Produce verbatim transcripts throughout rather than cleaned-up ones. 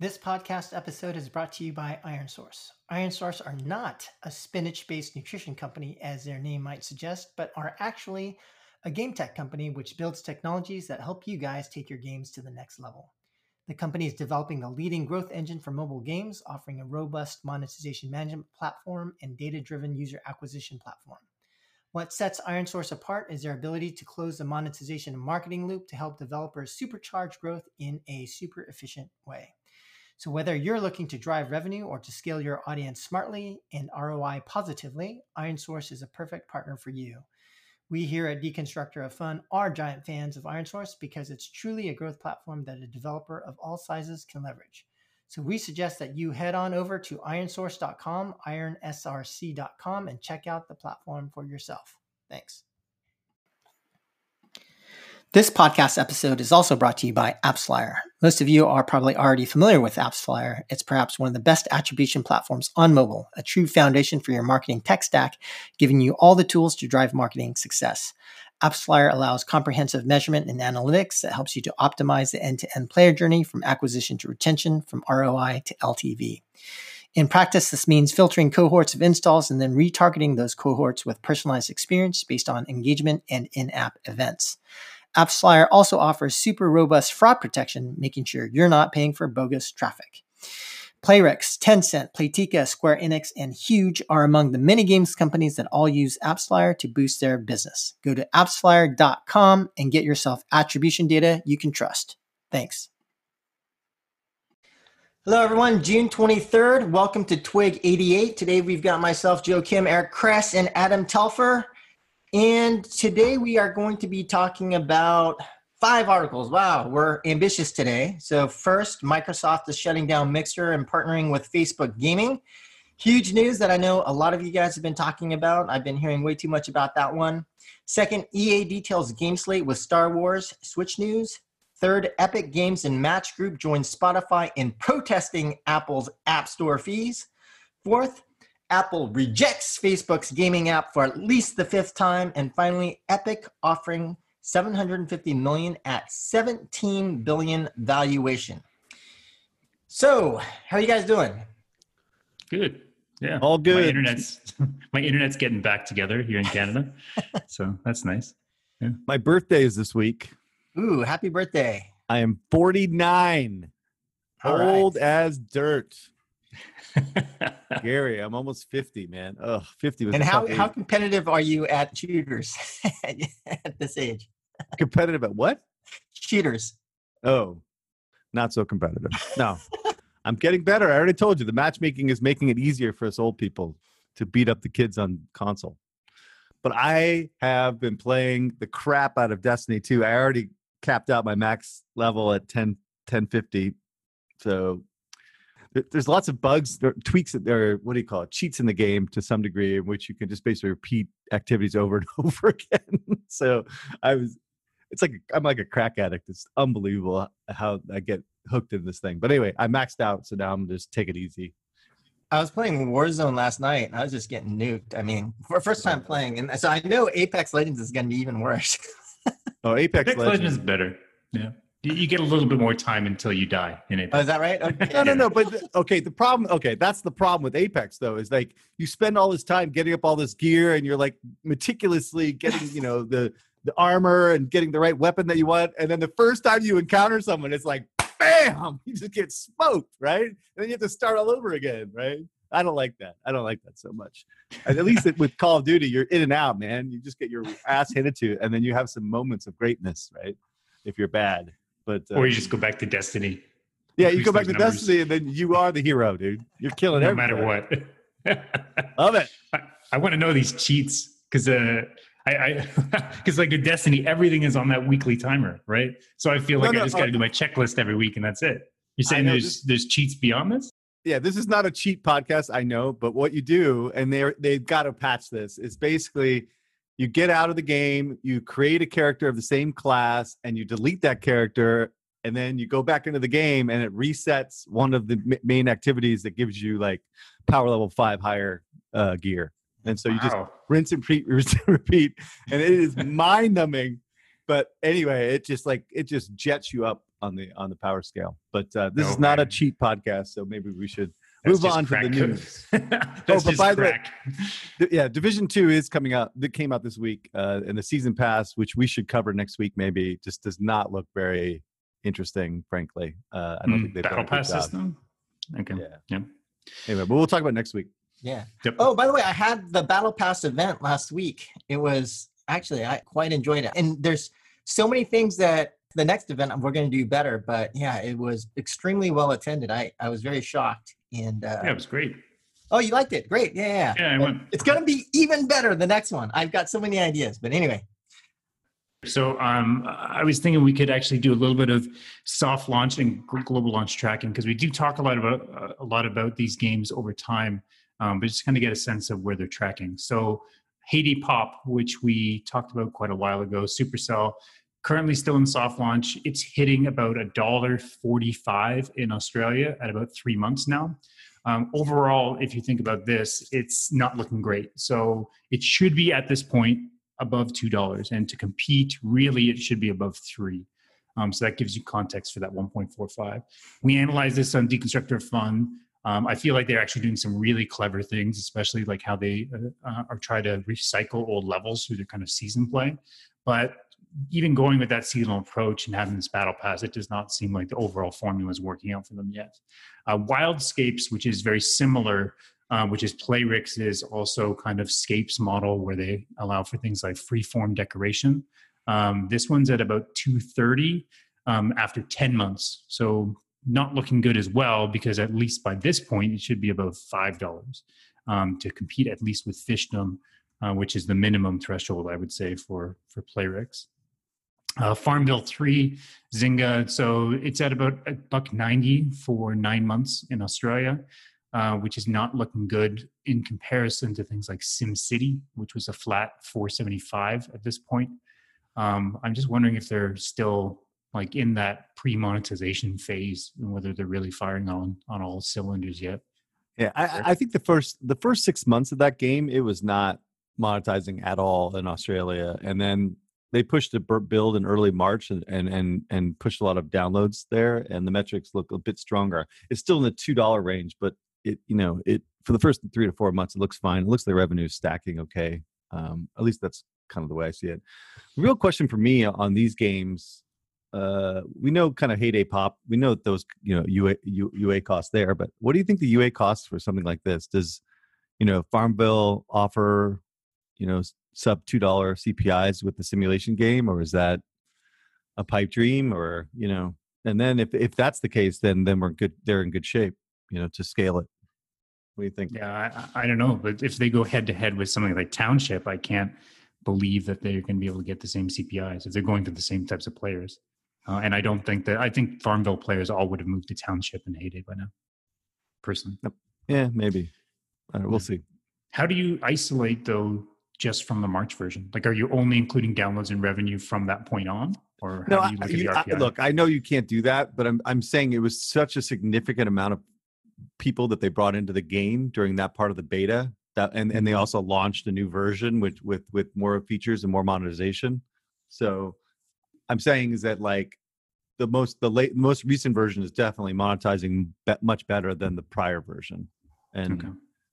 This podcast episode is brought to you by IronSource. IronSource are not a spinach-based nutrition company, as their name might suggest, but are actually a game tech company which builds technologies that help you guys take your games to the next level. The company is developing the leading growth engine for mobile games, offering a robust monetization management platform and data-driven user acquisition platform. What sets IronSource apart is their ability to close the monetization and marketing loop to help developers supercharge growth in a super efficient way. So whether you're looking to drive revenue or to scale your audience smartly and R O I positively, IronSource is a perfect partner for you. We here at Deconstructor of Fun are giant fans of IronSource because it's truly a growth platform that a developer of all sizes can leverage. So we suggest that you head on over to iron source dot com, iron s r c dot com, and check out the platform for yourself. Thanks. This podcast episode is also brought to you by AppsFlyer. Most of you are probably already familiar with AppsFlyer. It's perhaps one of the best attribution platforms on mobile, a true foundation for your marketing tech stack, giving you all the tools to drive marketing success. AppsFlyer allows comprehensive measurement and analytics that helps you to optimize the end-to-end player journey from acquisition to retention, from R O I to L T V. In practice, this means filtering cohorts of installs and then retargeting those cohorts with personalized experience based on engagement and in-app events. AppsFlyer also offers super robust fraud protection, making sure you're not paying for bogus traffic. Playrix, Tencent, Playtika, Square Enix, and Huge are among the many games companies that all use AppsFlyer to boost their business. Go to apps flyer dot com and get yourself attribution data you can trust. Thanks. Hello, everyone. June twenty-third. Welcome to Twig eighty-eight. Today, we've got myself, Joe Kim, Eric Kress, and Adam Telfer. And today we are going to be talking about five articles. Wow, we're ambitious today. So first, Microsoft is shutting down Mixer and partnering with Facebook Gaming. Huge news that I know a lot of you guys have been talking about. I've been hearing way too much about that one. Second, E A details game slate with Star Wars. Switch news. Third, Epic Games and Match Group join Spotify in protesting Apple's App Store fees. Fourth, Apple rejects Facebook's gaming app for at least the fifth time. And finally, Epic offering seven hundred fifty million dollars at seventeen billion dollars valuation. So, how are you guys doing? Good. Yeah. All good. My internet's, my internet's getting back together here in Canada. So, that's nice. Yeah. My birthday is this week. Ooh, happy birthday. I am forty-nine. All old right. as dirt. Gary, I'm almost fifty, man. Oh, fifty was. And how how competitive are you at shooters at this age? Competitive at what? Shooters. Oh, not so competitive. No, I'm getting better. I already told you the matchmaking is making it easier for us old people to beat up the kids on console. But I have been playing the crap out of Destiny two. I already capped out my max level at ten fifty. So. There's lots of bugs, tweaks, or what do you call it, cheats in the game to some degree in which you can just basically repeat activities over and over again. So I was, it's like, I'm like a crack addict. It's unbelievable how I get hooked in this thing. But anyway, I maxed out, so now I'm just take it easy. I was playing Warzone last night, and I was just getting nuked. I mean, for first time playing. And so I know Apex Legends is going to be even worse. Oh, Apex, Apex Legends is better. Yeah. You get a little bit more time until you die in Apex. Oh, is that right? Okay. No, no, no. But, the, okay, the problem, okay, that's the problem with Apex, though, is like you spend all this time getting up all this gear and you're like meticulously getting, you know, the, the armor and getting the right weapon that you want. And then the first time you encounter someone, it's like, bam, you just get smoked, right? And then you have to start all over again, right? I don't like that. I don't like that so much. At least with Call of Duty, you're in and out, man. You just get your ass handed to, and then you have some moments of greatness, right? If you're bad. But, uh, or you just go back to Destiny. Yeah, you go back to numbers. Destiny, and then you are the hero, dude. You're killing no everybody. No matter what. Love it. I, I want to know these cheats because, uh, I because like in Destiny, everything is on that weekly timer, right? So I feel like no, no, I just got to oh, do my checklist every week, and that's it. You're saying there's this, there's cheats beyond this? Yeah, this is not a cheat podcast, I know. But what you do, and they they've got to patch this. It's basically. You get out of the game, you create a character of the same class, and you delete that character, and then you go back into the game, and it resets one of the m- main activities that gives you, like, power level five higher uh, gear. And so you wow. just rinse and pre- repeat, and it is mind-numbing. But anyway, it just, like, it just jets you up on the on the power scale. But uh, this no, is not man. a cheat podcast, so maybe we should That's move on crack. to the news. That's oh, but by crack. the way, yeah, Division Two is coming out. That came out this week, uh, and the season pass, which we should cover next week, maybe just does not look very interesting, frankly. Uh, I don't mm, think they've battle pass system. Okay. Yeah. yeah. Anyway, but we'll talk about next week. Yeah. Yep. Oh, by the way, I had the Battle Pass event last week. It was actually, I quite enjoyed it. And there's so many things that the next event we're going to do better. But yeah, it was extremely well attended. I, I was very shocked. And uh, yeah, it was great. Oh, you liked it? Great. Yeah. Yeah, I went. It's going to be even better the next one. I've got so many ideas. But anyway. So um, I was thinking we could actually do a little bit of soft launch and global launch tracking, because we do talk a lot about a lot about these games over time. Um, but just kind of get a sense of where they're tracking. So Haiti Pop, which we talked about quite a while ago, Supercell, currently still in soft launch. It's hitting about one dollar forty-five in Australia at about three months now. Um, overall, if you think about this, it's not looking great. So it should be at this point above two dollars. And to compete, really, it should be above three dollars. Um, so that gives you context for that one point four five. We analyzed this on Deconstructor of Fun. Um, I feel like they're actually doing some really clever things, especially like how they uh, are trying to recycle old levels through their kind of season play. But even going with that seasonal approach and having this battle pass, it does not seem like the overall formula is working out for them yet. Uh, Wildscapes, which is very similar, uh, which is Playrix, is also kind of Scapes model where they allow for things like freeform decoration. Um, this one's at about two thirty um, after ten months. So not looking good as well, because at least by this point, it should be above five dollars um, to compete at least with Fishdom, uh, which is the minimum threshold, I would say, for, for Playrix. Uh, Farmville three, Zynga. So it's at about a buck ninety for nine months in Australia, uh, which is not looking good in comparison to things like SimCity, which was a flat four seventy-five at this point. Um, I'm just wondering if they're still like in that pre-monetization phase and whether they're really firing on on all cylinders yet. Yeah, I, I think the first the first six months of that game, it was not monetizing at all in Australia. And then they pushed a build in early March and and and, and pushed a lot of downloads there, and the metrics look a bit stronger. It's still in the two dollar range, but it you know it for the first three to four months, it looks fine. It looks like the revenue's stacking okay. Um, at least that's kind of the way I see it. The real question for me on these games, Uh, we know kind of Heyday Pop. We know that those you know U A U A costs there, but what do you think the U A costs for something like this? Does you know Farmville offer you know sub two dollar C P Is with the simulation game, or is that a pipe dream? Or you know, and then if if that's the case, then then we're good. They're in good shape, you know, to scale it. What do you think? Yeah, I, I don't know, but if they go head to head with something like Township, I can't believe that they're going to be able to get the same C P Is if they're going to the same types of players. Uh, and I don't think that, I think Farmville players all would have moved to Township and Heyday by now, personally. Yeah, maybe. All right, we'll see. How do you isolate, though, just from the March version? Like, are you only including downloads and revenue from that point on? Or how no, do you look I, at you, the R P I? I, look, I know you can't do that, but I'm I'm saying it was such a significant amount of people that they brought into the game during that part of the beta. That, and, and they also launched a new version with, with, with more features and more monetization. So I'm saying is that like the most the late most recent version is definitely monetizing be- much better than the prior version, and okay.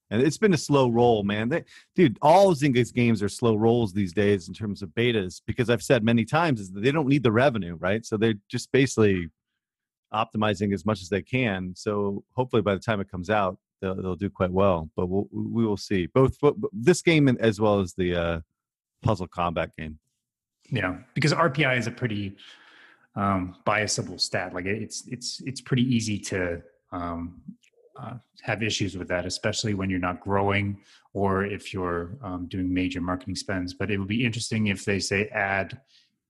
and it's been a slow roll, man. They, dude, all Zynga's games are slow rolls these days in terms of betas, because I've said many times is that they don't need the revenue, right? So they're just basically optimizing as much as they can. So hopefully by the time it comes out, they'll, they'll do quite well. But we'll, we will see. Both, both this game as well as the uh, puzzle combat game. Yeah, because R P I is a pretty um, biasable stat. Like it's it's it's pretty easy to um, uh, have issues with that, especially when you're not growing or if you're um, doing major marketing spends. But it would be interesting if they say add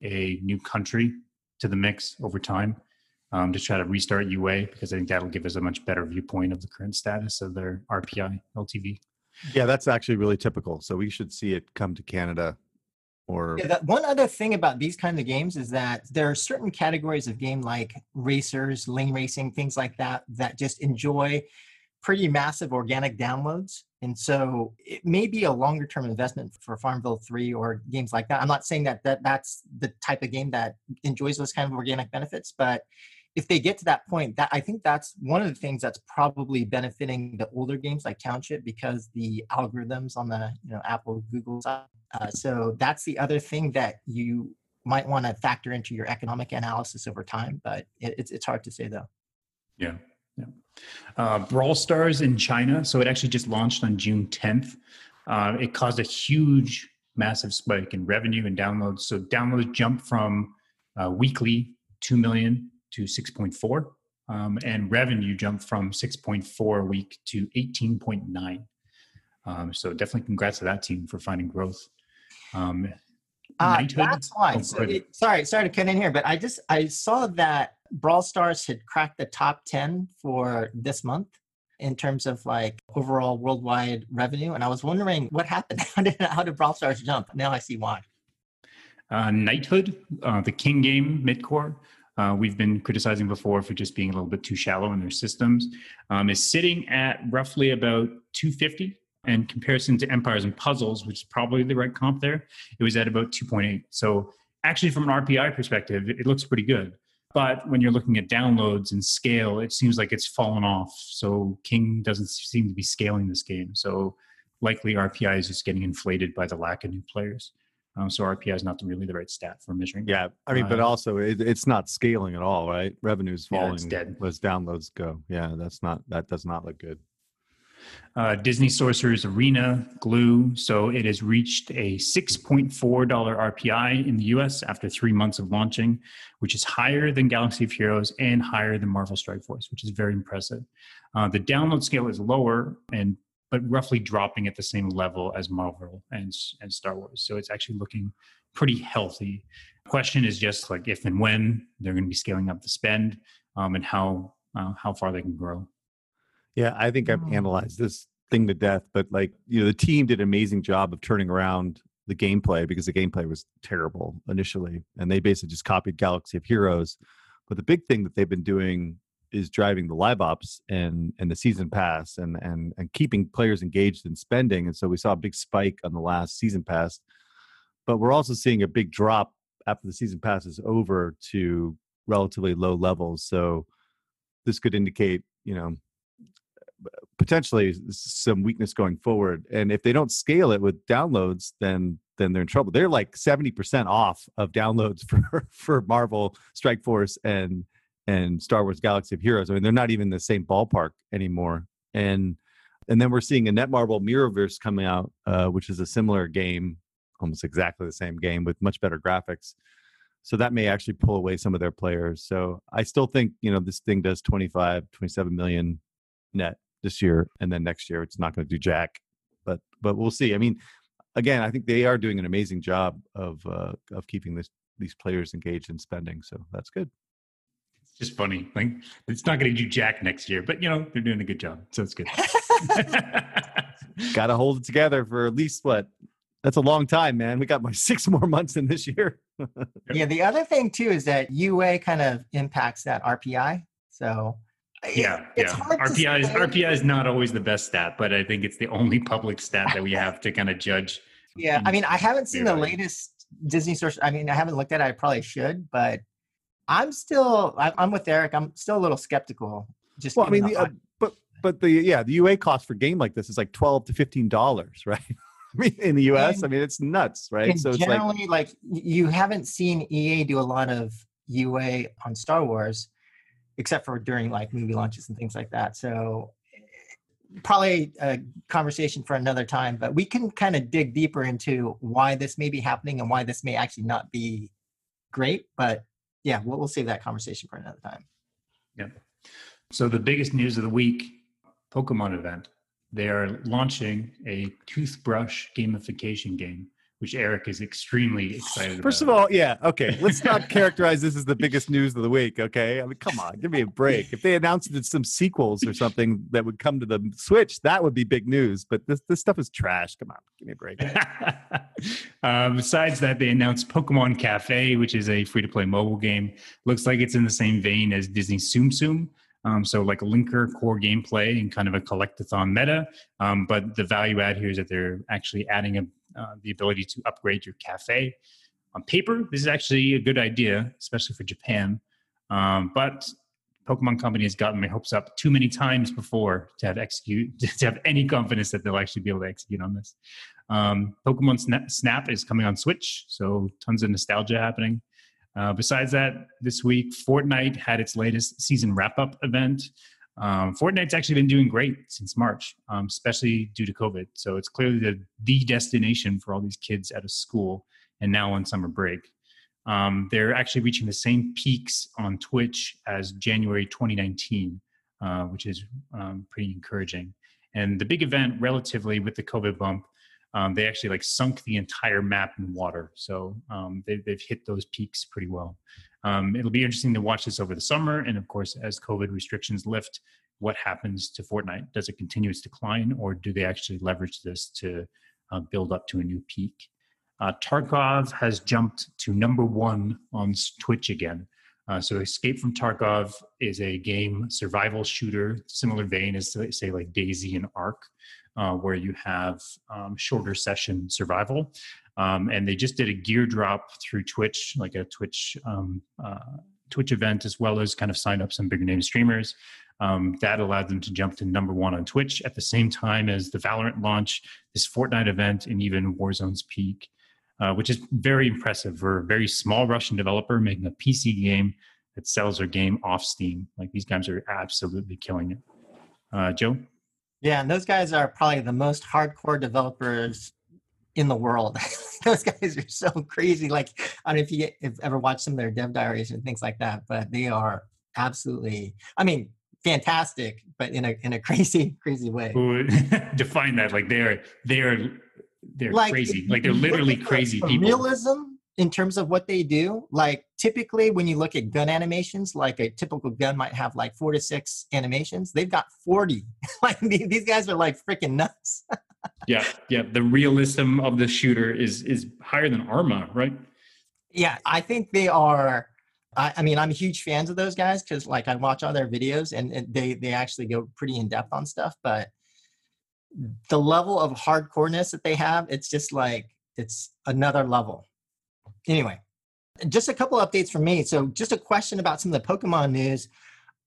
a new country to the mix over time um, to try to restart U A, because I think that'll give us a much better viewpoint of the current status of their R P I L T V. Yeah, that's actually really typical. So we should see it come to Canada. Or... Yeah, that one other thing about these kinds of games is that there are certain categories of game like racers, lane racing, things like that, that just enjoy pretty massive organic downloads. And so it may be a longer term investment for Farmville three or games like that. I'm not saying that, that that's the type of game that enjoys those kind of organic benefits, but if they get to that point, that I think that's one of the things that's probably benefiting the older games like Township, because the algorithms on the you know Apple, Google side. Uh, so that's the other thing that you might want to factor into your economic analysis over time, but it, it's it's hard to say though. Yeah. Yeah. Uh, Brawl Stars in China. So it actually just launched on June tenth. Uh, it caused a huge, massive spike in revenue and downloads. So downloads jumped from uh, weekly two million to six point four, um, and revenue jumped from six point four a week to eighteen point nine. Um, so definitely congrats to that team for finding growth. Um, uh, that's why. Oh, so it, sorry, sorry to cut in here, but I just, I saw that Brawl Stars had cracked the top ten for this month in terms of like overall worldwide revenue. And I was wondering what happened. How did, how did Brawl Stars jump? Now I see why. Uh, Knighthood, uh, the King game, mid-core, uh, we've been criticizing before for just being a little bit too shallow in their systems, um, is sitting at roughly about two fifty. In comparison to Empires and Puzzles, which is probably the right comp there, it was at about two point eight. So actually from an R P I perspective, it, it looks pretty good. But when you're looking at downloads and scale, it seems like it's fallen off. So King doesn't seem to be scaling this game. So likely R P I is just getting inflated by the lack of new players. Um, so R P I is not really the right stat for measuring. Yeah, I mean, uh, but also it, it's not scaling at all, right? Revenue's falling. Yeah, it's dead. As downloads go. Yeah, that's not. That does not look good. Uh, Disney Sorcerer's Arena, Glue. So it has reached a six point four dollars R P I in the U S after three months of launching, which is higher than Galaxy of Heroes and higher than Marvel Strike Force, which is very impressive. Uh, the download scale is lower, and but roughly dropping at the same level as Marvel and, and Star Wars. So it's actually looking pretty healthy. Question is just like if and when they're going to be scaling up the spend um, and how uh, how far they can grow. Yeah, I think I've analyzed this thing to death, but like, you know, the team did an amazing job of turning around the gameplay because the gameplay was terrible initially. And they basically just copied Galaxy of Heroes. But the big thing that they've been doing is driving the live ops and, and the season pass and, and, and keeping players engaged in spending. And so we saw a big spike on the last season pass, but we're also seeing a big drop after the season pass is over to relatively low levels. So this could indicate, you know, potentially some weakness going forward. And if they don't scale it with downloads, then then they're in trouble. They're like seventy percent off of downloads for, for Marvel Strike Force and and Star Wars Galaxy of Heroes. I mean, they're not even in the same ballpark anymore. And and then we're seeing a Netmarble Mirrorverse coming out, uh, which is a similar game, almost exactly the same game with much better graphics. So that may actually pull away some of their players. So I still think, you know, this thing does twenty-five, twenty-seven million net this year, and then next year it's not going to do jack, but but we'll see. I mean, again, I think they are doing an amazing job of uh, of keeping this these players engaged in spending, so that's good. It's just funny, like it's not going to do jack next year, but you know they're doing a good job, so it's good. Got to hold it together for at least what that's a long time, man. We got like six more months in this year. Yeah, the other thing too is that U A kind of impacts that R P I, so. Yeah, it's yeah. R P I is, R P I is not always the best stat, but I think it's the only public stat that we have to kind of judge. Yeah, I mean, I haven't seen the latest Disney source. I mean, I haven't looked at it. I probably should, but I'm still, I'm with Eric. I'm still a little skeptical. Just well, I mean, the, uh, but but the yeah, the U A cost for a game like this is like twelve to fifteen dollars, right? I mean, in the U S, and, I mean, it's nuts, right? So generally, it's like, like you haven't seen E A do a lot of U A on Star Wars, except for during like movie launches and things like that. So probably a conversation for another time, but we can kind of dig deeper into why this may be happening and why this may actually not be great. But yeah, we'll, we'll save that conversation for another time. Yeah. So the biggest news of the week, Pokemon event. They are launching a toothbrush gamification game, which Eric is extremely excited First about. Of all, yeah, okay. Let's not characterize this as the biggest news of the week, okay? I mean, come on, give me a break. If they announced that some sequels or something that would come to the Switch, that would be big news, but this this stuff is trash. Come on, give me a break. um, besides that, they announced Pokemon Cafe, which is a free-to-play mobile game. Looks like it's in the same vein as Disney Tsum Tsum, Um, so like linker, core gameplay, and kind of a collectathon meta. Um, but the value add here is that they're actually adding a, uh, the ability to upgrade your cafe. On paper, this is actually a good idea, especially for Japan. Um, but Pokemon Company has gotten my hopes up too many times before to have execute to have any confidence that they'll actually be able to execute on this. Um, Pokemon Snap, Snap is coming on Switch, so tons of nostalgia happening. Uh, besides that, this week, Fortnite had its latest season wrap-up event. Um, Fortnite's actually been doing great since March, um, especially due to COVID. So it's clearly the, the destination for all these kids out of school and now on summer break. Um, they're actually reaching the same peaks on Twitch as January twenty nineteen, uh, which is um, pretty encouraging. And the big event, relatively, with the COVID bump, um, they actually like sunk the entire map in water. So um, they, they've hit those peaks pretty well. Um, it'll be interesting to watch this over the summer. And of course, as COVID restrictions lift, what happens to Fortnite? Does it continue its decline, or do they actually leverage this to uh, build up to a new peak? Uh, Tarkov has jumped to number one on Twitch again. Uh, so Escape from Tarkov is a game, survival shooter, similar vein as, to, say, like DayZ and Ark, uh, where you have um, shorter session survival. Um, and they just did a gear drop through Twitch, like a Twitch um, uh, Twitch event, as well as kind of signed up some bigger name streamers. Um, that allowed them to jump to number one on Twitch at the same time as the Valorant launch, this Fortnite event, and even Warzone's peak. Uh, which is very impressive for a very small Russian developer making a P C game that sells their game off Steam. Like, these guys are absolutely killing it. Uh, Joe? Yeah, and those guys are probably the most hardcore developers in the world. Those guys are so crazy. Like, I don't know if you have ever watched some of their dev diaries and things like that, but they are absolutely, I mean, fantastic, but in a in a crazy, crazy way. Define that. Like, they are they are... They're like, crazy. Like, they're literally crazy people. Realism in terms of what they do. Like, typically when you look at gun animations, like a typical gun might have like four to six animations. They've got forty. Like, these guys are like freaking nuts. yeah, yeah. The realism of the shooter is is higher than Arma, right? Yeah, I think they are. I, I mean, I'm huge fans of those guys because, like, I watch all their videos and, and they they actually go pretty in depth on stuff, but. The level of hardcoreness that they have, it's just like, it's another level. Anyway, just a couple updates from me. So just a question about some of the Pokemon news.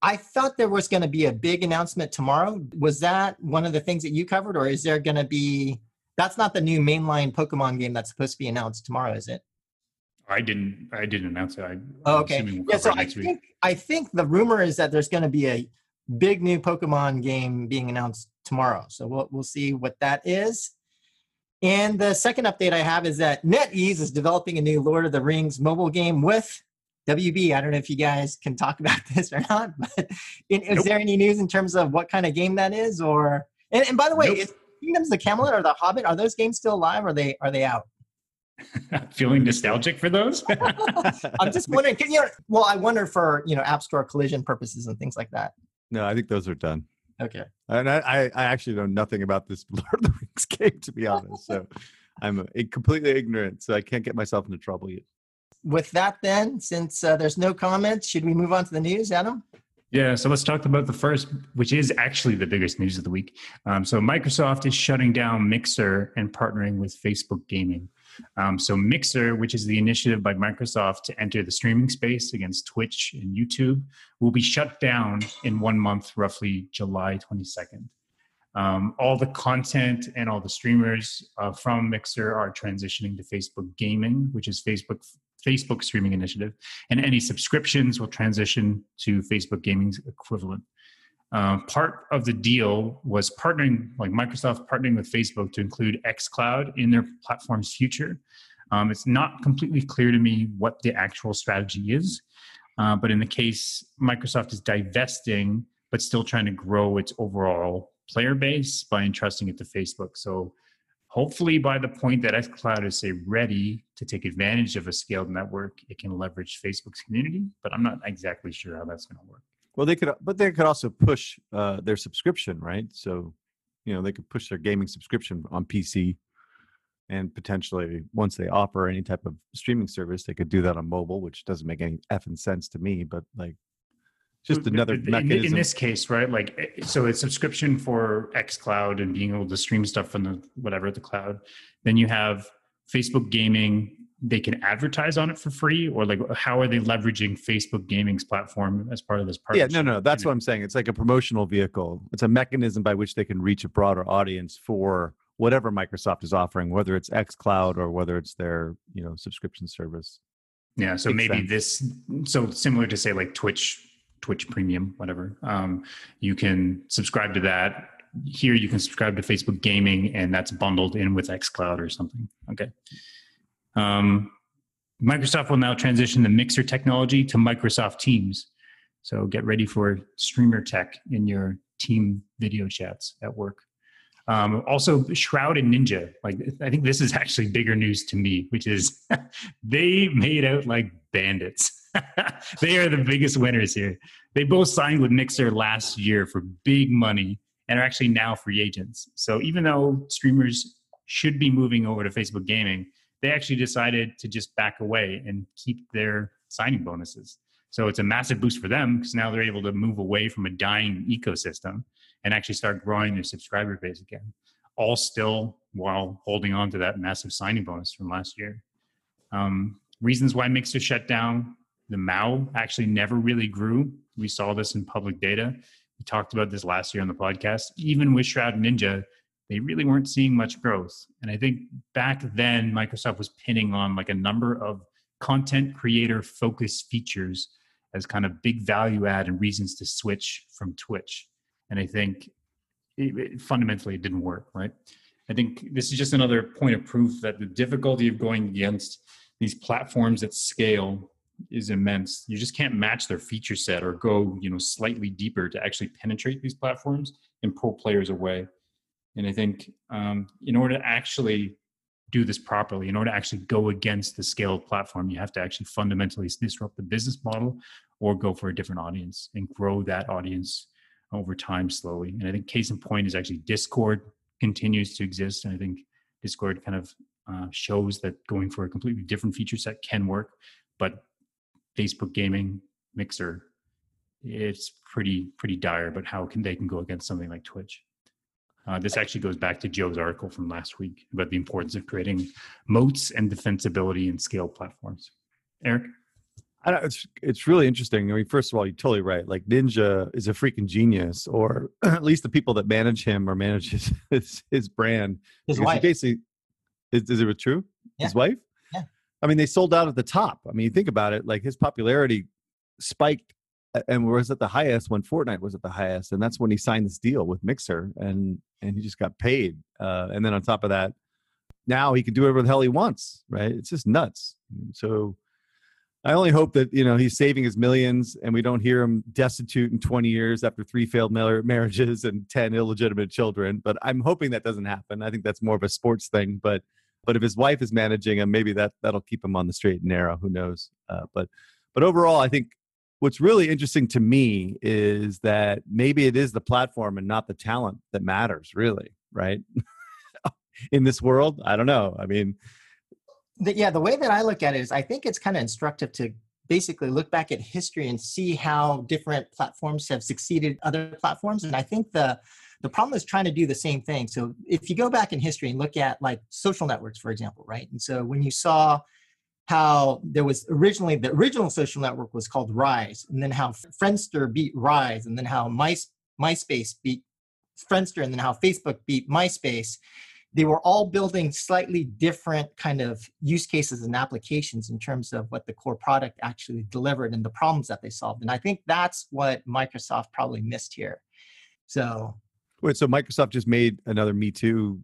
I thought there was going to be a big announcement tomorrow. Was that one of the things that you covered, or is there going to be, that's not the new mainline Pokemon game that's supposed to be announced tomorrow, is it? I didn't, I didn't announce it. I, oh, okay. We'll yeah, so I think, week. I think the rumor is that there's going to be a big new Pokemon game being announced tomorrow. So we'll we'll see what that is. And the second update I have is that NetEase is developing a new Lord of the Rings mobile game with W B. I don't know if you guys can talk about this or not, but in, nope. Is there any news in terms of what kind of game that is? Or and, and by the way, nope. Is Kingdoms of the Camelot or the Hobbit, are those games still alive? Or are they are they out? Feeling nostalgic for those? I'm just wondering. Can you know, well, I wonder for you know App Store collision purposes and things like that. No, I think those are done. Okay. And I, I actually know nothing about this Lord of the Rings game, to be honest. So I'm completely ignorant, so I can't get myself into trouble yet. With that then, since uh, there's no comments, should we move on to the news, Adam? Yeah, so let's talk about the first, which is actually the biggest news of the week. Um, so Microsoft is shutting down Mixer and partnering with Facebook Gaming. Um, so Mixer, which is the initiative by Microsoft to enter the streaming space against Twitch and YouTube, will be shut down in one month, roughly July twenty-second. Um, all the content and all the streamers uh, from Mixer are transitioning to Facebook Gaming, which is Facebook Facebook streaming initiative, and any subscriptions will transition to Facebook Gaming's equivalent. Uh, part of the deal was partnering, like Microsoft partnering with Facebook to include XCloud in their platform's future. Um, it's not completely clear to me what the actual strategy is, uh, but in the case, Microsoft is divesting, but still trying to grow its overall player base by entrusting it to Facebook. So hopefully by the point that XCloud is, say, ready to take advantage of a scaled network, it can leverage Facebook's community, but I'm not exactly sure how that's going to work. Well, they could, but they could also push uh, their subscription, right? So, you know, they could push their gaming subscription on P C, and potentially once they offer any type of streaming service, they could do that on mobile, which doesn't make any effing sense to me. But like, just another in, mechanism. In this case, right? Like, so it's subscription for XCloud and being able to stream stuff from the whatever the cloud. Then you have Facebook Gaming. They can advertise on it for free, or like, how are they leveraging Facebook Gaming's platform as part of this partnership? Yeah, no, no, that's what I'm saying. It's like a promotional vehicle. It's a mechanism by which they can reach a broader audience for whatever Microsoft is offering, whether it's XCloud or whether it's their, you know, subscription service. Yeah, so Makes maybe sense. this, so similar to say like Twitch, Twitch Premium, whatever, um, you can subscribe to that. Here you can subscribe to Facebook Gaming, and that's bundled in with XCloud or something. Okay. Um, Microsoft will now transition the Mixer technology to Microsoft Teams. So get ready for streamer tech in your team video chats at work. Um, also, Shroud and Ninja. Like, I think this is actually bigger news to me, which is they made out like bandits. They are the biggest winners here. They both signed with Mixer last year for big money and are actually now free agents. So even though streamers should be moving over to Facebook Gaming, they actually decided to just back away and keep their signing bonuses. So it's a massive boost for them because now they're able to move away from a dying ecosystem and actually start growing their subscriber base again, all still while holding on to that massive signing bonus from last year. Um, reasons why Mixer shut down: the M A U actually never really grew. We saw this in public data. We talked about this last year on the podcast. Even with Shroud Ninja, they really weren't seeing much growth. And I think back then, Microsoft was pinning on like a number of content creator focused features as kind of big value add and reasons to switch from Twitch. And I think it, it fundamentally it didn't work, right? I think this is just another point of proof that the difficulty of going against these platforms at scale is immense. You just can't match their feature set or go, you know, slightly deeper to actually penetrate these platforms and pull players away. And I think um, in order to actually do this properly, in order to actually go against the scale of platform, you have to actually fundamentally disrupt the business model or go for a different audience and grow that audience over time slowly. And I think case in point is actually Discord continues to exist. And I think Discord kind of uh, shows that going for a completely different feature set can work. But Facebook Gaming, Mixer, it's pretty, pretty dire about how can they can go against something like Twitch. Uh, this actually goes back to Joe's article from last week about the importance of creating moats and defensibility in scale platforms. Eric? I don't, it's, it's really interesting. I mean, first of all, you're totally right. Like Ninja is a freaking genius, or at least the people that manage him or manage his, his, his brand. His wife. Basically, is, is it true? Yeah. His wife? Yeah. I mean, they sold out at the top. I mean, you think about it, like his popularity spiked and was at the highest when Fortnite was at the highest. And that's when he signed this deal with Mixer, and, and he just got paid. Uh, and then on top of that, now he can do whatever the hell he wants, right? It's just nuts. So I only hope that, you know, he's saving his millions and we don't hear him destitute in twenty years after three failed marriages and ten illegitimate children. But I'm hoping that doesn't happen. I think that's more of a sports thing. But but if his wife is managing him, maybe that, that'll keep him on the straight and narrow. Who knows? Uh, but but overall, I think what's really interesting to me is that maybe it is the platform and not the talent that matters, really, right? In this world, I don't know. I mean, the, yeah, the way that I look at it is I think it's kind of instructive to basically look back at history and see how different platforms have succeeded other platforms. And I think the the problem is trying to do the same thing. So if you go back in history and look at like social networks, for example, right? And so when you saw how there was originally, the original social network was called Rise, and then how Friendster beat Rise, and then how My, MySpace beat Friendster, and then how Facebook beat MySpace. They were all building slightly different kind of use cases and applications in terms of what the core product actually delivered and the problems that they solved. And I think that's what Microsoft probably missed here. So, wait, so Microsoft just made another Me Too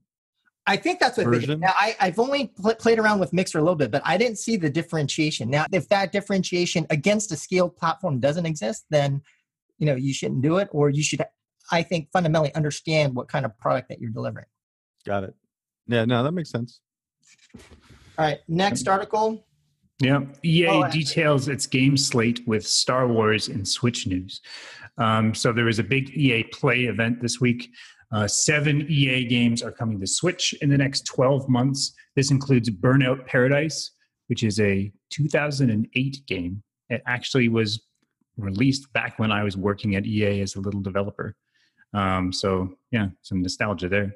I think that's what they, now I, I've only pl- played around with Mixer a little bit, but I didn't see the differentiation. Now, if that differentiation against a scaled platform doesn't exist, then you know you shouldn't do it, or you should, I think, fundamentally understand what kind of product that you're delivering. Got it. Yeah, no, that makes sense. All right, next article. Yeah, E A oh, details its game slate with Star Wars and Switch news. Um, so there was a big E A Play event this week. Uh, seven E A games are coming to Switch in the next twelve months. This includes Burnout Paradise, which is a two thousand eight game. It actually was released back when I was working at E A as a little developer. Um, so yeah, some nostalgia there.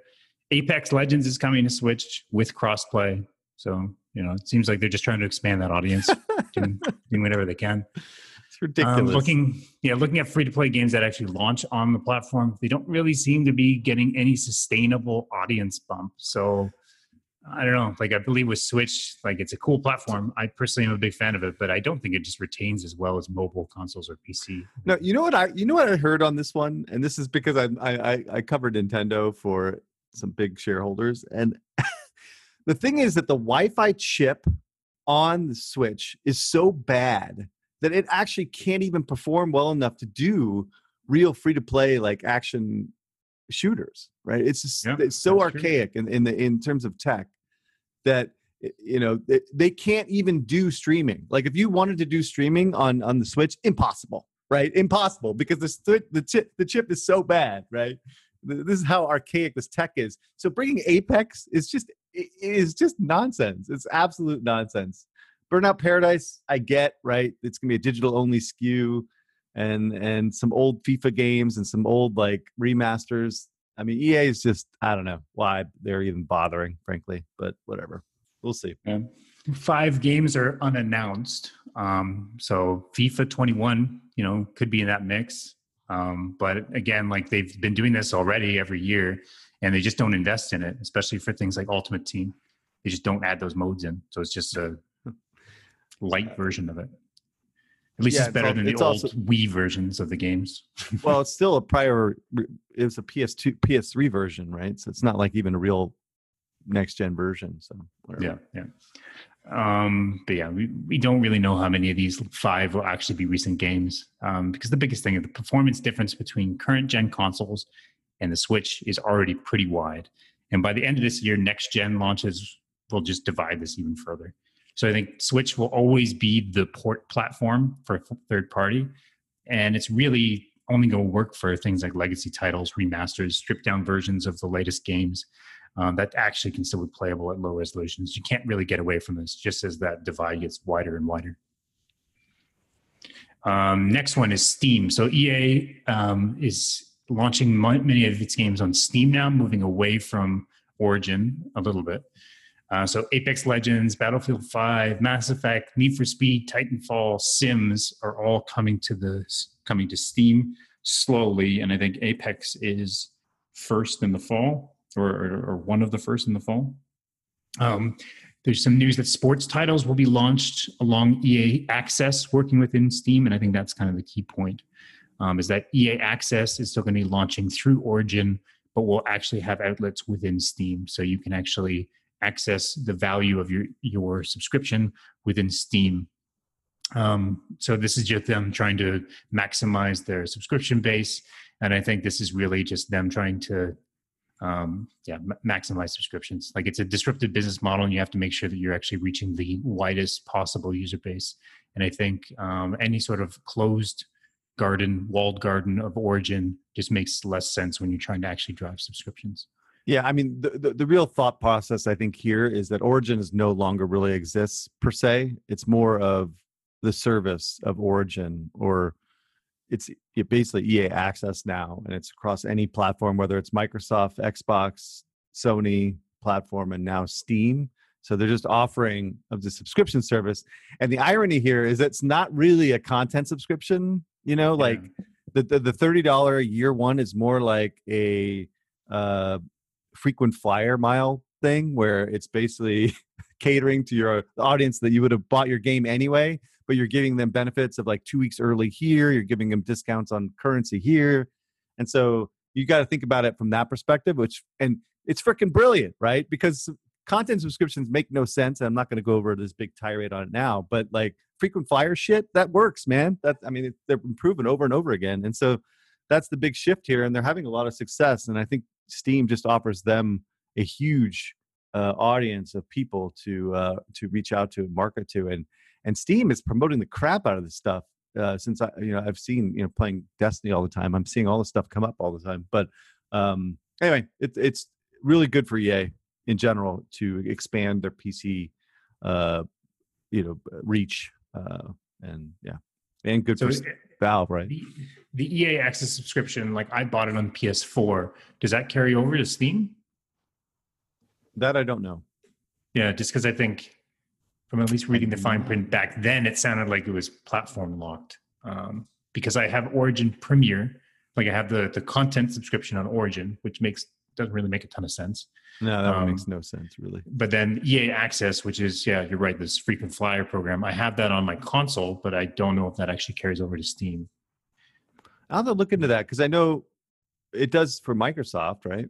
Apex Legends is coming to Switch with crossplay. So, you know, it seems like they're just trying to expand that audience, doing, doing whatever they can. It's ridiculous. Um, looking, yeah, looking at free-to-play games that actually launch on the platform, they don't really seem to be getting any sustainable audience bump. So I don't know, like I believe with Switch, like it's a cool platform. I personally am a big fan of it, but I don't think it just retains as well as mobile consoles or P C. No, you know what I, you know what I heard on this one, and this is because I I, I covered Nintendo for some big shareholders, and the thing is that the Wi-Fi chip on the Switch is so bad that it actually can't even perform well enough to do real free-to-play like action shooters, right? It's just, yeah, it's so archaic in, in the in terms of tech that, you know, they, they can't even do streaming. Like if you wanted to do streaming on on the Switch, impossible, right? Impossible, because the the chip the chip is so bad, right? This is how archaic this tech is. So bringing Apex is just it is just nonsense. It's absolute nonsense. Burnout Paradise, I get, right? It's gonna be a digital only S K U. And and some old FIFA games and some old like remasters. I mean, E A is just, I don't know why they're even bothering, frankly. But whatever, we'll see. Yeah. Five games are unannounced, um, so FIFA twenty-one, you know, could be in that mix. Um, but again, like they've been doing this already every year, and they just don't invest in it, especially for things like Ultimate Team. They just don't add those modes in, so it's just a light version of it. At least yeah, it's better it's all, than the old also, Wii versions of the games. Well, it's still a prior, it's a P S two, P S three version, right? So it's not like even a real next-gen version. So whatever. Yeah, yeah. Um, but yeah, we, we don't really know how many of these five will actually be recent games, um, because the biggest thing is the performance difference between current-gen consoles and the Switch is already pretty wide. And by the end of this year, next-gen launches will just divide this even further. So I think Switch will always be the port platform for a third party. And it's really only going to work for things like legacy titles, remasters, stripped down versions of the latest games um, that actually can still be playable at low resolutions. You can't really get away from this just as that divide gets wider and wider. Um, next one is Steam. So E A um, is launching many of its games on Steam now, moving away from Origin a little bit. Uh, so Apex Legends, Battlefield five, Mass Effect, Need for Speed, Titanfall, Sims are all coming to the coming to Steam slowly, and I think Apex is first in the fall, or, or, or one of the first in the fall. Um, there's some news that sports titles will be launched along E A Access, working within Steam, and I think that's kind of the key point, um, is that E A Access is still going to be launching through Origin, but will actually have outlets within Steam, so you can actually access the value of your, your subscription within Steam. Um, so this is just them trying to maximize their subscription base. And I think this is really just them trying to um, yeah, m- maximize subscriptions. Like it's a disruptive business model, and you have to make sure that you're actually reaching the widest possible user base. And I think um, any sort of closed garden, walled garden of Origin just makes less sense when you're trying to actually drive subscriptions. Yeah, I mean, the, the the real thought process, I think, here is that Origin is no longer really exists, per se. It's more of the service of Origin, or it's it basically E A Access now, and it's across any platform, whether it's Microsoft, Xbox, Sony platform, and now Steam. So they're just offering of the subscription service. And the irony here is it's not really a content subscription, you know, yeah. Like the, the, the thirty dollars year one is more like a... Uh, frequent flyer mile thing, where it's basically catering to your audience that you would have bought your game anyway, but you're giving them benefits of like two weeks early here, you're giving them discounts on currency here. And so you got to think about it from that perspective, which, and it's freaking brilliant, right? Because content subscriptions make no sense. And I'm not going to go over this big tirade on it now, but like frequent flyer shit, that works, man. That, I mean, they're improving over and over again. And so that's the big shift here. And they're having a lot of success. And I think Steam just offers them a huge uh, audience of people to uh, to reach out to and market to, and and Steam is promoting the crap out of this stuff. Uh, since I, you know, I've seen you know playing Destiny all the time, I'm seeing all this stuff come up all the time. But um, anyway, it's it's really good for E A in general to expand their P C, uh, you know, reach, uh, and yeah, and good so for. It- Valve, right? The, the E A Access subscription, like I bought it on P S four. Does that carry over to Steam? That I don't know. Yeah, just because I think from at least reading the fine print back then, it sounded like it was platform locked. Um, because I have Origin Premier, like I have the, the content subscription on Origin, which makes doesn't really make a ton of sense. No, that um, makes no sense, really. But then E A Access, which is, yeah, you're right, this frequent flyer program. I have that on my console, but I don't know if that actually carries over to Steam. I'll have to look into that because I know it does for Microsoft, right?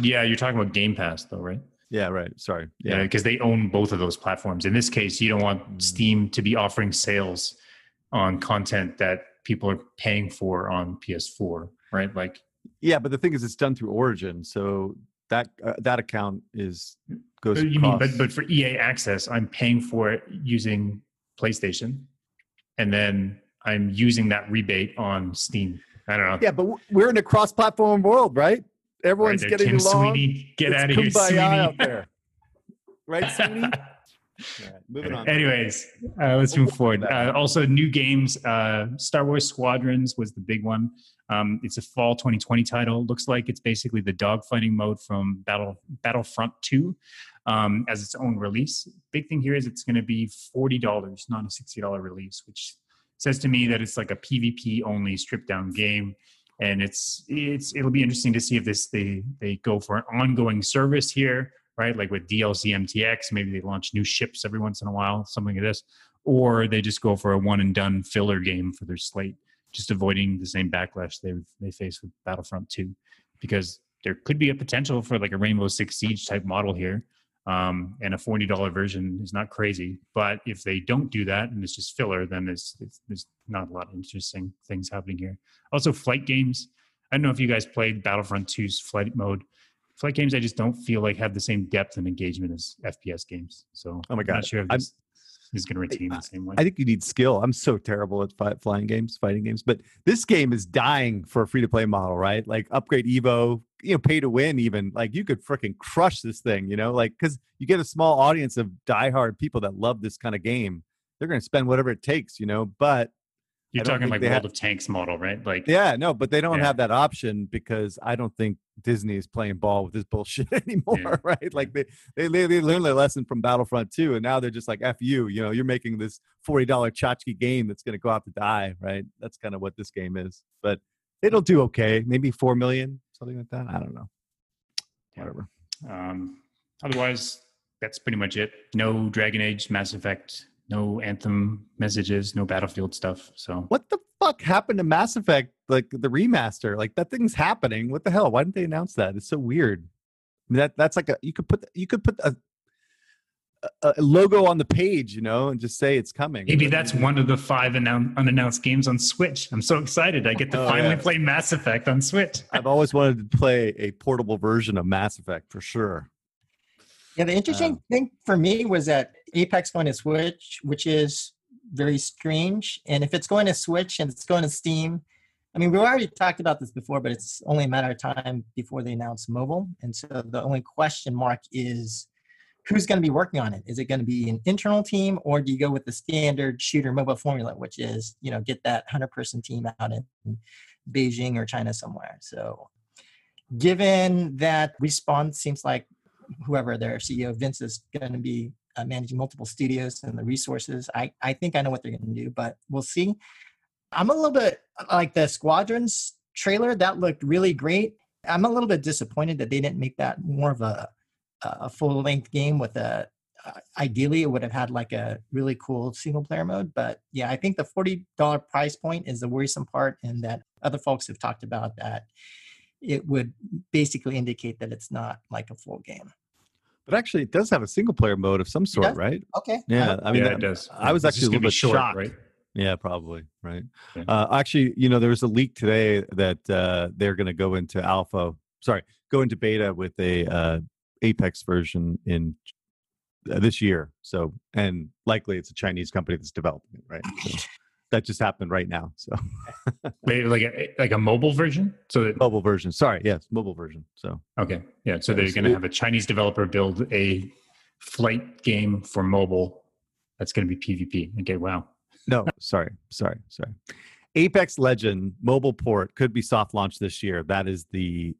Yeah, you're talking about Game Pass, though, right? Yeah, right. Sorry. Yeah, because yeah, they own both of those platforms. In this case, you don't want Steam to be offering sales on content that people are paying for on P S four, right? Like, yeah, but the thing is, it's done through Origin, so that uh, that account is goes. You across. mean, but but for E A Access, I'm paying for it using PlayStation, and then I'm using that rebate on Steam. I don't know. Yeah, but we're in a cross-platform world, right? Everyone's right there, getting Tim along. Sweeney, get it's out of here, Sweeney. Out there. Right, Sweeney? Yeah, moving on. Anyways, uh, let's move forward. Uh, also, new games. Uh, Star Wars Squadrons was the big one. Um, it's a fall twenty twenty title. Looks like it's basically the dogfighting mode from Battle Battlefront two um, as its own release. Big thing here is it's going to be forty dollars, not a sixty dollars release, which says to me that it's like a PvP only stripped down game. And it's it's it'll be interesting to see if this they they go for an ongoing service here, right? Like with D L C M T X, maybe they launch new ships every once in a while, something like this, or they just go for a one and done filler game for their slate, just avoiding the same backlash they they face with Battlefront two, because there could be a potential for like a Rainbow Six Siege type model here, um, and a forty dollars version is not crazy. But if they don't do that and it's just filler, then there's there's not a lot of interesting things happening here. Also, flight games. I don't know if you guys played Battlefront two's flight mode. Flight games, I just don't feel like have the same depth and engagement as F P S games. So oh my God. I'm not sure if this I'm, is going to retain I, the same way. I think you need skill. I'm so terrible at fi- flying games, fighting games. But this game is dying for a free-to-play model, right? Like upgrade Evo, you know, pay to win even. Like you could freaking crush this thing, you know? Like because you get a small audience of diehard people that love this kind of game. They're going to spend whatever it takes, you know? But you're talking like World have, of Tanks model, right? Like, yeah, no, but they don't yeah. have that option because I don't think Disney is playing ball with this bullshit anymore, yeah. right? Like they, they they learned their lesson from Battlefront two, and now they're just like, F you, you know, you're making this forty dollar tchotchke game that's going to go out to die, right? That's kind of what this game is. But it'll do okay. Maybe four million, something like that. I don't know. Yeah. Whatever. Um, otherwise, that's pretty much it. No Dragon Age, Mass Effect, no Anthem messages, no Battlefield stuff. So what the fuck happened to Mass Effect? Like the remaster, like that thing's happening. What the hell? Why didn't they announce that? It's so weird. I mean, that that's like a you could put you could put a, a logo on the page, you know, and just say it's coming. Maybe but, that's yeah. one of the five annou- unannounced games on Switch. I'm so excited! I get to oh, finally yeah. play Mass Effect on Switch. I've always wanted to play a portable version of Mass Effect for sure. Yeah, the interesting um, thing for me was that Apex going to Switch, which is very strange. And if it's going to Switch and it's going to Steam, I mean, we've already talked about this before, but it's only a matter of time before they announce mobile. And so the only question mark is who's going to be working on it? Is it going to be an internal team, or do you go with the standard shooter mobile formula, which is, you know, get that one hundred person team out in Beijing or China somewhere? So given that Respawn seems like whoever their C E O, Vince, is going to be uh, managing multiple studios and the resources. I, I think I know what they're going to do, but we'll see. I'm a little bit like the Squadrons trailer that looked really great. I'm a little bit disappointed that they didn't make that more of a a full length game with a, uh, ideally it would have had like a really cool single player mode. But yeah, I think the forty dollar price point is the worrisome part, and that other folks have talked about that. It would basically indicate that it's not like a full game. But actually, it does have a single-player mode of some sort, right? Okay. Yeah, I mean, yeah, that, it does. I was it's actually a little bit short, shocked. Right? Yeah, probably, right? Yeah. Uh, actually, you know, there was a leak today that uh, they're going to go into alpha, sorry, go into beta with a uh, Apex version in uh, this year. So, and likely it's a Chinese company that's developing it, right? So. That just happened right now. So, wait, like a, like a mobile version? So that, mobile version. Sorry, yes, mobile version. So okay, yeah. So they're going to have a Chinese developer build a flight game for mobile that's going to be PvP. Okay, wow. No, sorry, sorry, sorry. Apex Legends Mobile port could be soft launched this year. That is the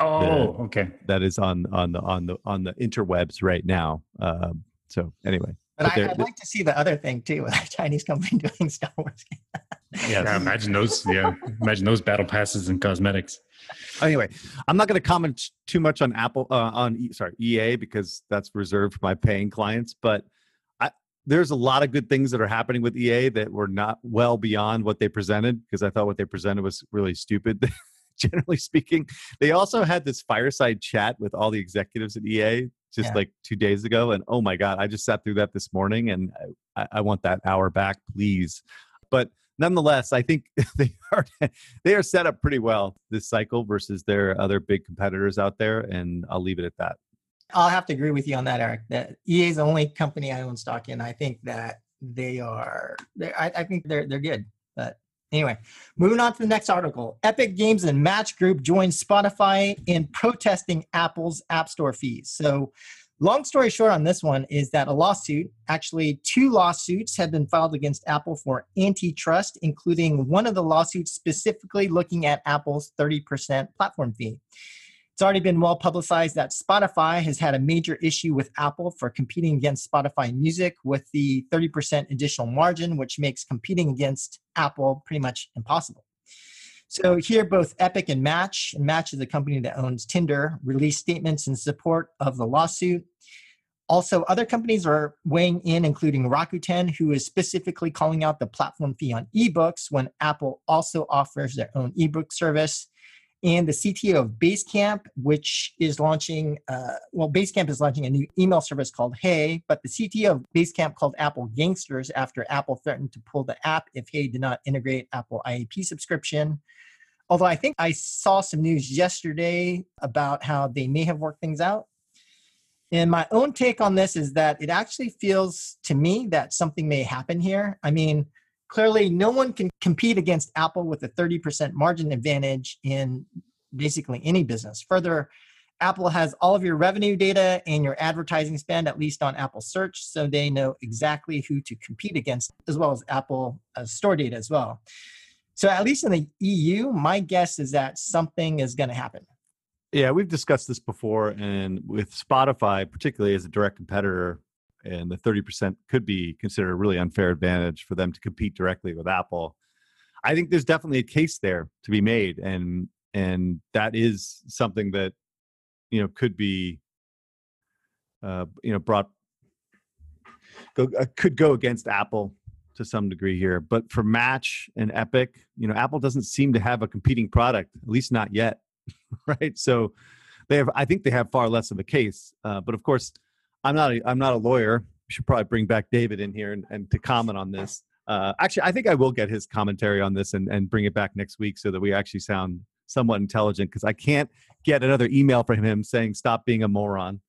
oh, the, okay. That is on on the on the on the interwebs right now. Um, so anyway, but but I, I'd like to see the other thing too, with a Chinese company doing Star Wars. Yeah, yeah, imagine those. Yeah, imagine those battle passes and cosmetics. Anyway, I'm not going to comment too much on Apple uh, on e, sorry E A because that's reserved for my paying clients, but. There's a lot of good things that are happening with E A that were not well beyond what they presented, because I thought what they presented was really stupid, generally speaking. They also had this fireside chat with all the executives at E A just yeah. like two days ago. And oh my God, I just sat through that this morning and I, I want that hour back, please. But nonetheless, I think they are they are set up pretty well this cycle versus their other big competitors out there. And I'll leave it at that. I'll have to agree with you on that, Eric. That E A is the only company I own stock in. I think that they are. I, I think they're they're good. But anyway, moving on to the next article. Epic Games and Match Group join Spotify in protesting Apple's App Store fees. So, long story short on this one is that a lawsuit, actually two lawsuits, have been filed against Apple for antitrust, including one of the lawsuits specifically looking at Apple's thirty percent platform fee. It's already been well publicized that Spotify has had a major issue with Apple for competing against Spotify Music with the thirty percent additional margin, which makes competing against Apple pretty much impossible. So here, both Epic and Match, and Match is the company that owns Tinder, released statements in support of the lawsuit. Also, other companies are weighing in, including Rakuten, who is specifically calling out the platform fee on ebooks when Apple also offers their own ebook service. And the C T O of Basecamp, which is launching, uh, well, Basecamp is launching a new email service called Hey, but the C T O of Basecamp called Apple gangsters after Apple threatened to pull the app if Hey did not integrate Apple I A P subscription. Although I think I saw some news yesterday about how they may have worked things out. And my own take on this is that it actually feels to me that something may happen here. I mean, clearly, no one can compete against Apple with a thirty percent margin advantage in basically any business. Further, Apple has all of your revenue data and your advertising spend, at least on Apple Search, so they know exactly who to compete against, as well as Apple uh, store data as well. So at least in the E U, my guess is that something is going to happen. Yeah, we've discussed this before, and with Spotify, particularly as a direct competitor, and the thirty percent could be considered a really unfair advantage for them to compete directly with Apple. I think there's definitely a case there to be made. And and that is something that, you know, could be, uh, you know, brought, go, uh, could go against Apple to some degree here. But for Match and Epic, you know, Apple doesn't seem to have a competing product, at least not yet, right? So they have, I think they have far less of a case. Uh, but of course, I'm not. A, I'm not a lawyer. We should probably bring back David in here and, and to comment on this. Uh, actually, I think I will get his commentary on this and, and bring it back next week so that we actually sound somewhat intelligent, because I can't get another email from him saying stop being a moron.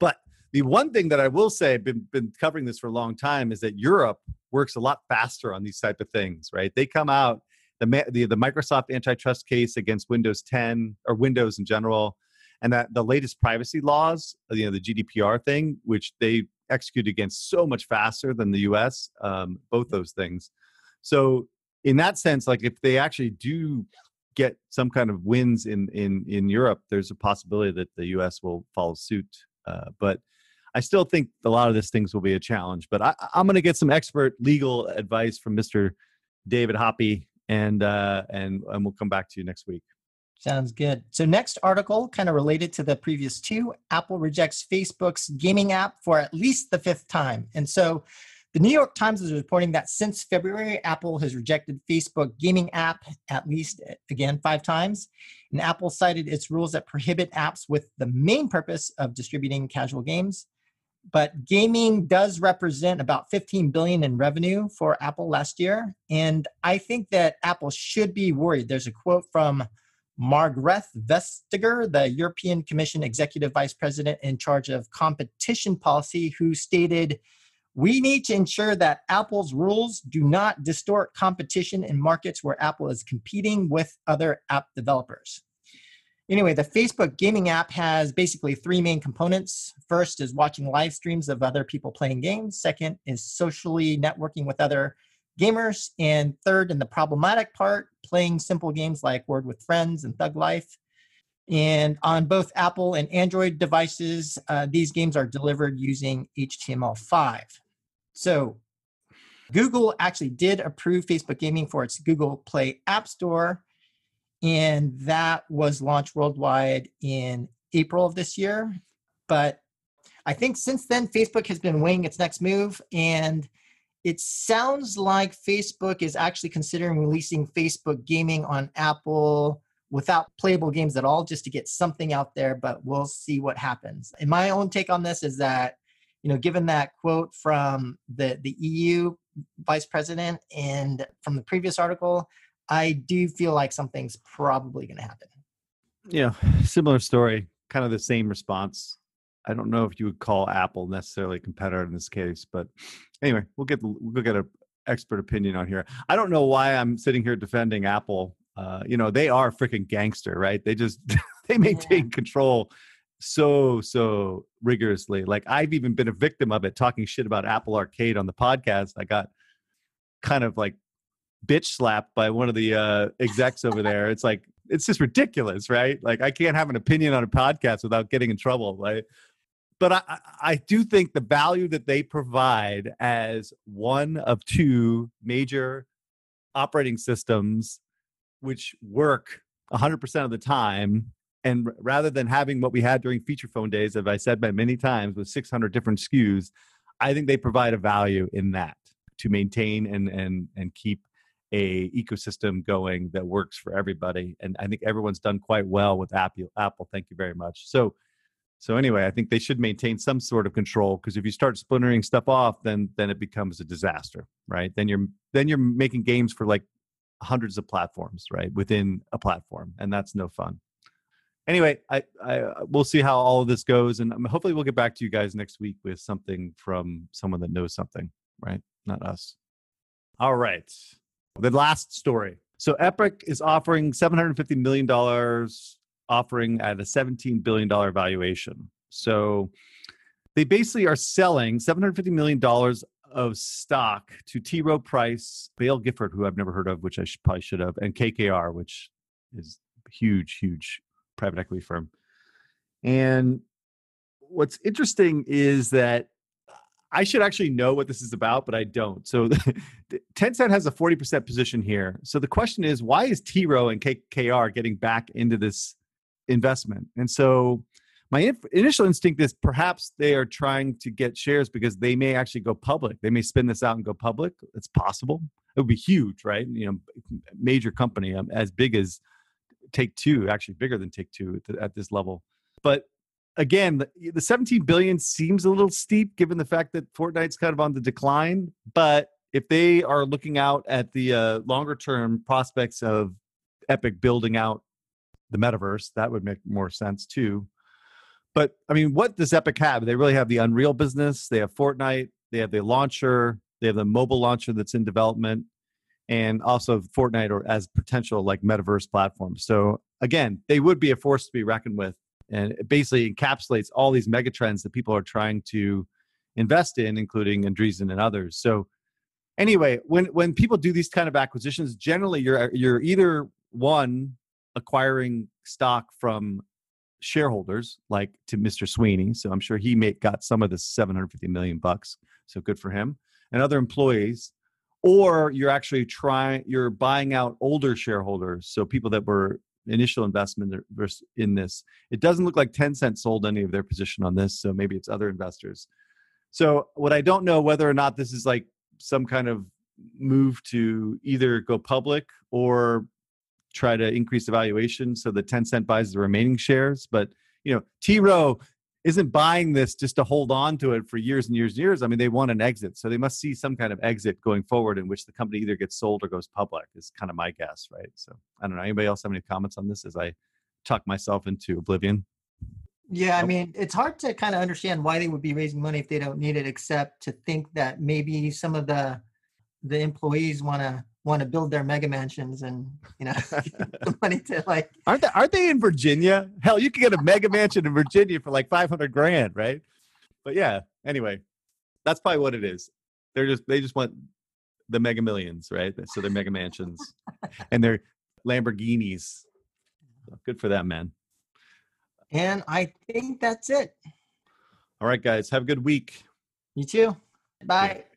But the one thing that I will say, I've been, been covering this for a long time, is that Europe works a lot faster on these type of things. Right? They come out the the, the Microsoft antitrust case against Windows ten or Windows in general. And that the latest privacy laws, you know, the G D P R thing, which they execute against so much faster than the U S, um, both those things. So in that sense, like if they actually do get some kind of wins in in in Europe, there's a possibility that the U S will follow suit. Uh, but I still think a lot of these things will be a challenge. But I, I'm going to get some expert legal advice from Mister David Hoppe, and uh, and and we'll come back to you next week. Sounds good. So next article, kind of related to the previous two, Apple rejects Facebook's gaming app for at least the fifth time. And so the New York Times is reporting that since February, Apple has rejected Facebook gaming app at least, again, five times. And Apple cited its rules that prohibit apps with the main purpose of distributing casual games. But gaming does represent about fifteen billion dollars in revenue for Apple last year. And I think that Apple should be worried. There's a quote from Margrethe Vestager, the European Commission Executive Vice President in charge of competition policy, who stated, "We need to ensure that Apple's rules do not distort competition in markets where Apple is competing with other app developers." Anyway, the Facebook gaming app has basically three main components. First is watching live streams of other people playing games. Second is socially networking with other gamers. And third, in the problematic part, playing simple games like Word with Friends and Thug Life. And on both Apple and Android devices, uh, these games are delivered using H T M L five. So Google actually did approve Facebook Gaming for its Google Play App Store, and that was launched worldwide in April of this year. But I think since then, Facebook has been weighing its next move, and it sounds like Facebook is actually considering releasing Facebook Gaming on Apple without playable games at all, just to get something out there, but we'll see what happens. And my own take on this is that, you know, given that quote from the, the E U vice president and from the previous article, I do feel like something's probably going to happen. Yeah, similar story, kind of the same response. I don't know if you would call Apple necessarily a competitor in this case, but anyway, we'll get we'll get an expert opinion on here. I don't know why I'm sitting here defending Apple. Uh, you know, they are freaking gangster, right? They just they maintain yeah. control so so rigorously. Like, I've even been a victim of it, talking shit about Apple Arcade on the podcast. I got kind of like bitch slapped by one of the uh, execs over there. It's like, it's just ridiculous, right? Like, I can't have an opinion on a podcast without getting in trouble, right? But I, I do think the value that they provide as one of two major operating systems which work one hundred percent of the time, and rather than having what we had during feature phone days, as I said by many times, with six hundred different S K Us, I think they provide a value in that to maintain and and and keep a ecosystem going that works for everybody. And I think everyone's done quite well with Apple. Apple, thank you very much. So, so anyway, I think they should maintain some sort of control, because if you start splintering stuff off, then then it becomes a disaster, right? Then you're then you're making games for like hundreds of platforms, right? Within a platform, and that's no fun. Anyway, I, I we'll see how all of this goes, and hopefully we'll get back to you guys next week with something from someone that knows something, right? Not us. All right. The last story. So Epic is offering seven hundred fifty million dollars offering at a seventeen billion dollars valuation. So they basically are selling seven hundred fifty million dollars of stock to T. Rowe Price, Bail Gifford, who I've never heard of, which I should, probably should have, and K K R, which is a huge, huge private equity firm. And what's interesting is that I should actually know what this is about, but I don't. So Tencent has a forty percent position here. So the question is, why is T. Rowe and K K R getting back into this investment? And so my inf- initial instinct is perhaps they are trying to get shares because they may actually go public. They may spin this out and go public. It's possible. It would be huge, right? You know, major company, um, as big as Take-Two, actually bigger than Take-Two at, the, at this level. But again, the, the seventeen billion dollars seems a little steep given the fact that Fortnite's kind of on the decline. But if they are looking out at the uh, longer-term prospects of Epic building out the metaverse, that would make more sense too. But I mean, what does Epic have? They really have the Unreal business. They have Fortnite. They have the launcher. They have the mobile launcher that's in development, and also Fortnite or as potential like metaverse platform. So again, they would be a force to be reckoned with. And it basically encapsulates all these megatrends that people are trying to invest in, including Andreessen and others. So anyway, when when people do these kind of acquisitions, generally you're you're either one, acquiring stock from shareholders, like to Mister Sweeney. So I'm sure he may, got some of the seven hundred fifty million bucks. So good for him and other employees. Or you're actually trying, you're buying out older shareholders. So people that were initial investment in this. It doesn't look like Tencent sold any of their position on this, so maybe it's other investors. So what I don't know whether or not this is like some kind of move to either go public or try to increase the valuation so that Tencent buys the remaining shares. But, you know, T. Rowe isn't buying this just to hold on to it for years and years and years. I mean, they want an exit, so they must see some kind of exit going forward in which the company either gets sold or goes public is kind of my guess, right? So I don't know. Anybody else have any comments on this as I tuck myself into oblivion? Yeah, nope. I mean, it's hard to kind of understand why they would be raising money if they don't need it, except to think that maybe some of the the employees want to want to build their mega mansions and, you know, the money to like... Aren't they, aren't they in Virginia? Hell, you can get a mega mansion in Virginia for like five hundred grand, right? But yeah, anyway, that's probably what it is. They're just, they just want the Mega Millions, right? So they're Mega Mansions and they're Lamborghinis. So good for that, man. And I think that's it. All right, guys. Have a good week. You too. Bye. Yeah.